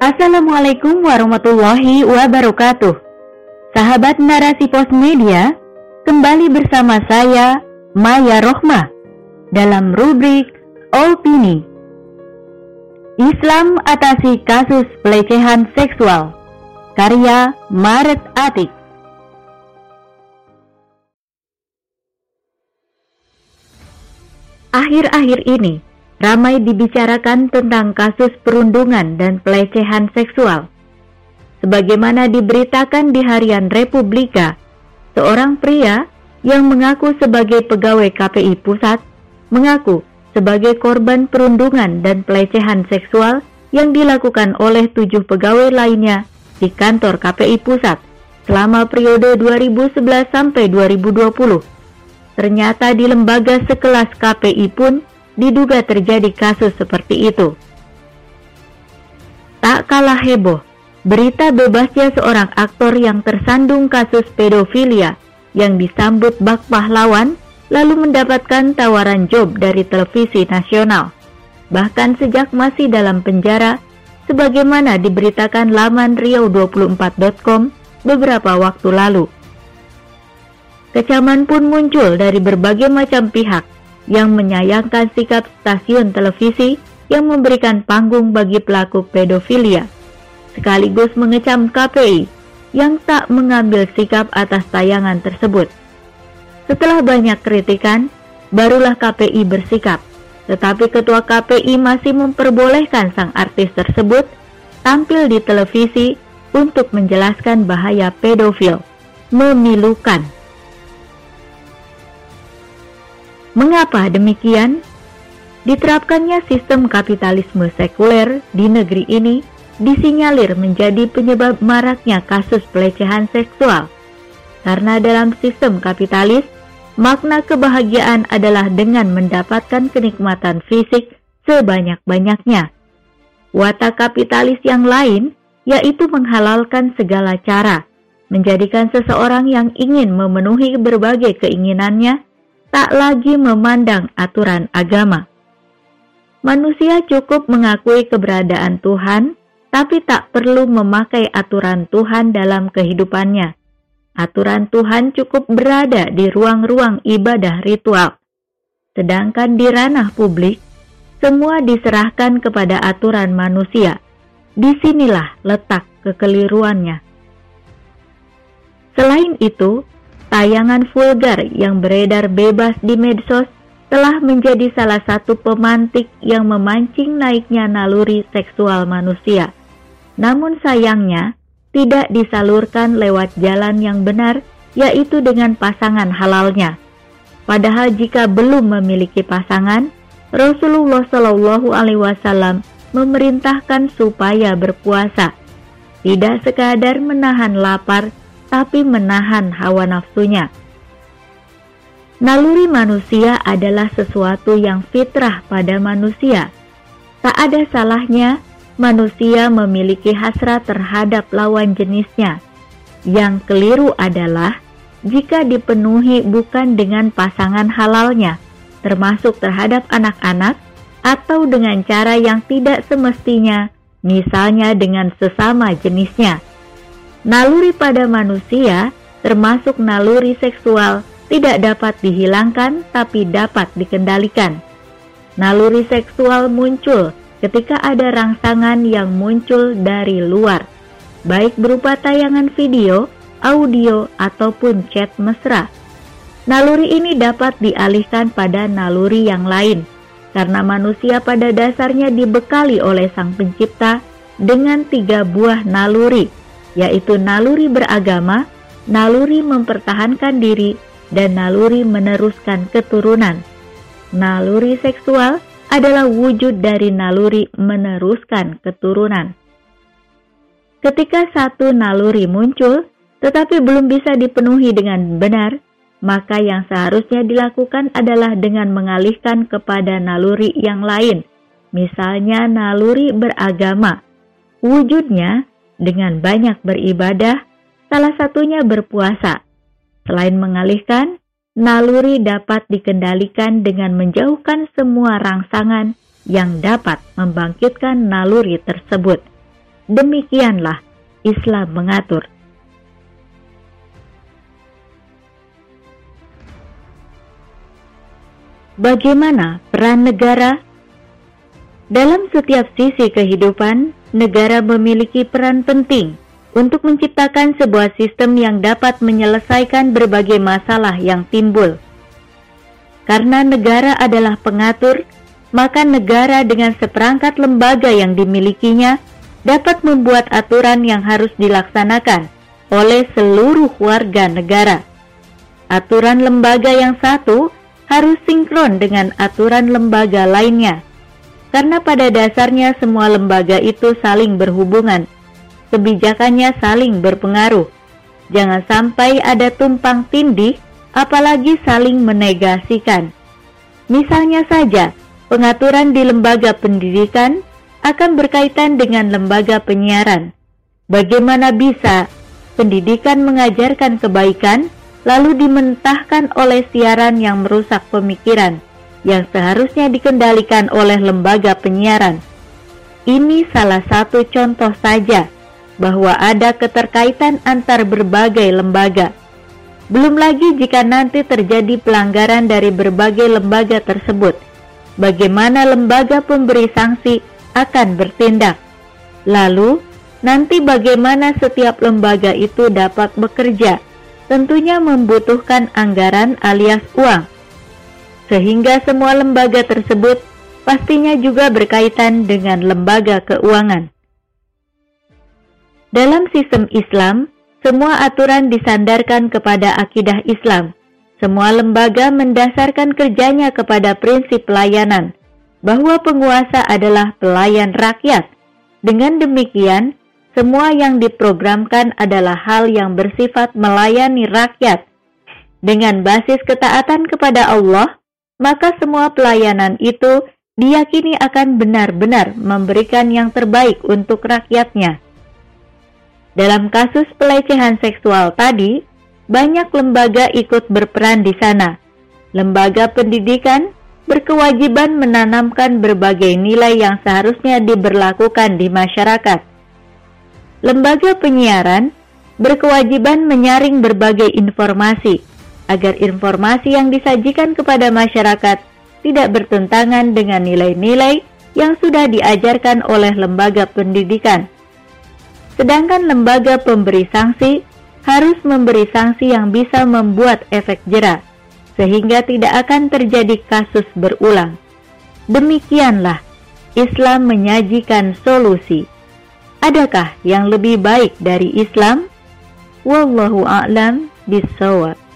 Assalamualaikum warahmatullahi wabarakatuh. Sahabat Narasi Pos Media, kembali bersama saya Maya Rohmah dalam rubrik Opini. Islam atasi kasus pelecehan seksual, karya Maret Atik. Akhir-akhir ini ramai dibicarakan tentang kasus perundungan dan pelecehan seksual. Sebagaimana diberitakan di harian Republika, seorang pria yang mengaku sebagai pegawai KPI pusat mengaku sebagai korban perundungan dan pelecehan seksual yang dilakukan oleh 7 pegawai lainnya di kantor KPI pusat selama periode 2011 sampai 2020. Ternyata di lembaga sekelas KPI pun diduga terjadi kasus seperti itu. Tak kalah heboh, berita bebasnya seorang aktor yang tersandung kasus pedofilia yang disambut bak pahlawan lalu mendapatkan tawaran job dari televisi nasional. Bahkan sejak masih dalam penjara, sebagaimana diberitakan laman riau24.com beberapa waktu lalu. Kecaman pun muncul dari berbagai macam pihak yang menyayangkan sikap stasiun televisi yang memberikan panggung bagi pelaku pedofilia, sekaligus mengecam KPI yang tak mengambil sikap atas tayangan tersebut. Setelah banyak kritikan, barulah KPI bersikap, tetapi ketua KPI masih memperbolehkan sang artis tersebut tampil di televisi untuk menjelaskan bahaya pedofil. Memilukan. Mengapa demikian? Diterapkannya sistem kapitalisme sekuler di negeri ini disinyalir menjadi penyebab maraknya kasus pelecehan seksual. Karena dalam sistem kapitalis, makna kebahagiaan adalah dengan mendapatkan kenikmatan fisik sebanyak-banyaknya. Watak kapitalis yang lain yaitu menghalalkan segala cara, menjadikan seseorang yang ingin memenuhi berbagai keinginannya tak lagi memandang aturan agama. Manusia cukup mengakui keberadaan Tuhan, tapi tak perlu memakai aturan Tuhan dalam kehidupannya. Aturan Tuhan cukup berada di ruang-ruang ibadah ritual. Sedangkan di ranah publik, semua diserahkan kepada aturan manusia. Disinilah letak kekeliruannya. Selain itu, tayangan vulgar yang beredar bebas di medsos telah menjadi salah satu pemantik yang memancing naiknya naluri seksual manusia. Namun sayangnya, tidak disalurkan lewat jalan yang benar, yaitu dengan pasangan halalnya. Padahal jika belum memiliki pasangan, Rasulullah SAW memerintahkan supaya berpuasa. Tidak sekadar menahan lapar, tapi menahan hawa nafsunya. Naluri manusia adalah sesuatu yang fitrah pada manusia. Tak ada salahnya manusia memiliki hasrat terhadap lawan jenisnya. Yang keliru adalah jika dipenuhi bukan dengan pasangan halalnya, termasuk terhadap anak-anak, atau dengan cara yang tidak semestinya, misalnya dengan sesama jenisnya. Naluri pada manusia, termasuk naluri seksual, tidak dapat dihilangkan tapi dapat dikendalikan. Naluri seksual muncul ketika ada rangsangan yang muncul dari luar, baik berupa tayangan video, audio, ataupun chat mesra. Naluri ini dapat dialihkan pada naluri yang lain, karena manusia pada dasarnya dibekali oleh Sang Pencipta dengan 3 buah naluri, yaitu naluri beragama, naluri mempertahankan diri, dan naluri meneruskan keturunan. Naluri seksual adalah wujud dari naluri meneruskan keturunan. Ketika satu naluri muncul, tetapi belum bisa dipenuhi dengan benar, maka yang seharusnya dilakukan adalah dengan mengalihkan kepada naluri yang lain, misalnya naluri beragama. Wujudnya dengan banyak beribadah, salah satunya berpuasa. Selain mengalihkan, naluri dapat dikendalikan dengan menjauhkan semua rangsangan yang dapat membangkitkan naluri tersebut. Demikianlah Islam mengatur. Bagaimana peran negara? Dalam setiap sisi kehidupan, negara memiliki peran penting untuk menciptakan sebuah sistem yang dapat menyelesaikan berbagai masalah yang timbul. Karena negara adalah pengatur, maka negara dengan seperangkat lembaga yang dimilikinya dapat membuat aturan yang harus dilaksanakan oleh seluruh warga negara. Aturan lembaga yang satu harus sinkron dengan aturan lembaga lainnya, karena pada dasarnya semua lembaga itu saling berhubungan, kebijakannya saling berpengaruh. Jangan sampai ada tumpang tindih, apalagi saling menegasikan. Misalnya saja, pengaturan di lembaga pendidikan akan berkaitan dengan lembaga penyiaran. Bagaimana bisa pendidikan mengajarkan kebaikan, lalu dimentahkan oleh siaran yang merusak pemikiran, yang seharusnya dikendalikan oleh lembaga penyiaran? Ini salah satu contoh saja bahwa ada keterkaitan antar berbagai lembaga. Belum lagi jika nanti terjadi pelanggaran dari berbagai lembaga tersebut, bagaimana lembaga pemberi sanksi akan bertindak? Lalu, nanti bagaimana setiap lembaga itu dapat bekerja? Tentunya membutuhkan anggaran alias uang. Sehingga semua lembaga tersebut pastinya juga berkaitan dengan lembaga keuangan. Dalam sistem Islam, semua aturan disandarkan kepada akidah Islam. Semua lembaga mendasarkan kerjanya kepada prinsip pelayanan, bahwa penguasa adalah pelayan rakyat. Dengan demikian, semua yang diprogramkan adalah hal yang bersifat melayani rakyat. Dengan basis ketaatan kepada Allah, maka semua pelayanan itu diyakini akan benar-benar memberikan yang terbaik untuk rakyatnya. Dalam kasus pelecehan seksual tadi, banyak lembaga ikut berperan di sana. Lembaga pendidikan berkewajiban menanamkan berbagai nilai yang seharusnya diberlakukan di masyarakat. Lembaga penyiaran berkewajiban menyaring berbagai informasi, agar informasi yang disajikan kepada masyarakat tidak bertentangan dengan nilai-nilai yang sudah diajarkan oleh lembaga pendidikan. Sedangkan lembaga pemberi sanksi harus memberi sanksi yang bisa membuat efek jera, sehingga tidak akan terjadi kasus berulang. Demikianlah Islam menyajikan solusi. Adakah yang lebih baik dari Islam? Wallahu a'lam bishawab.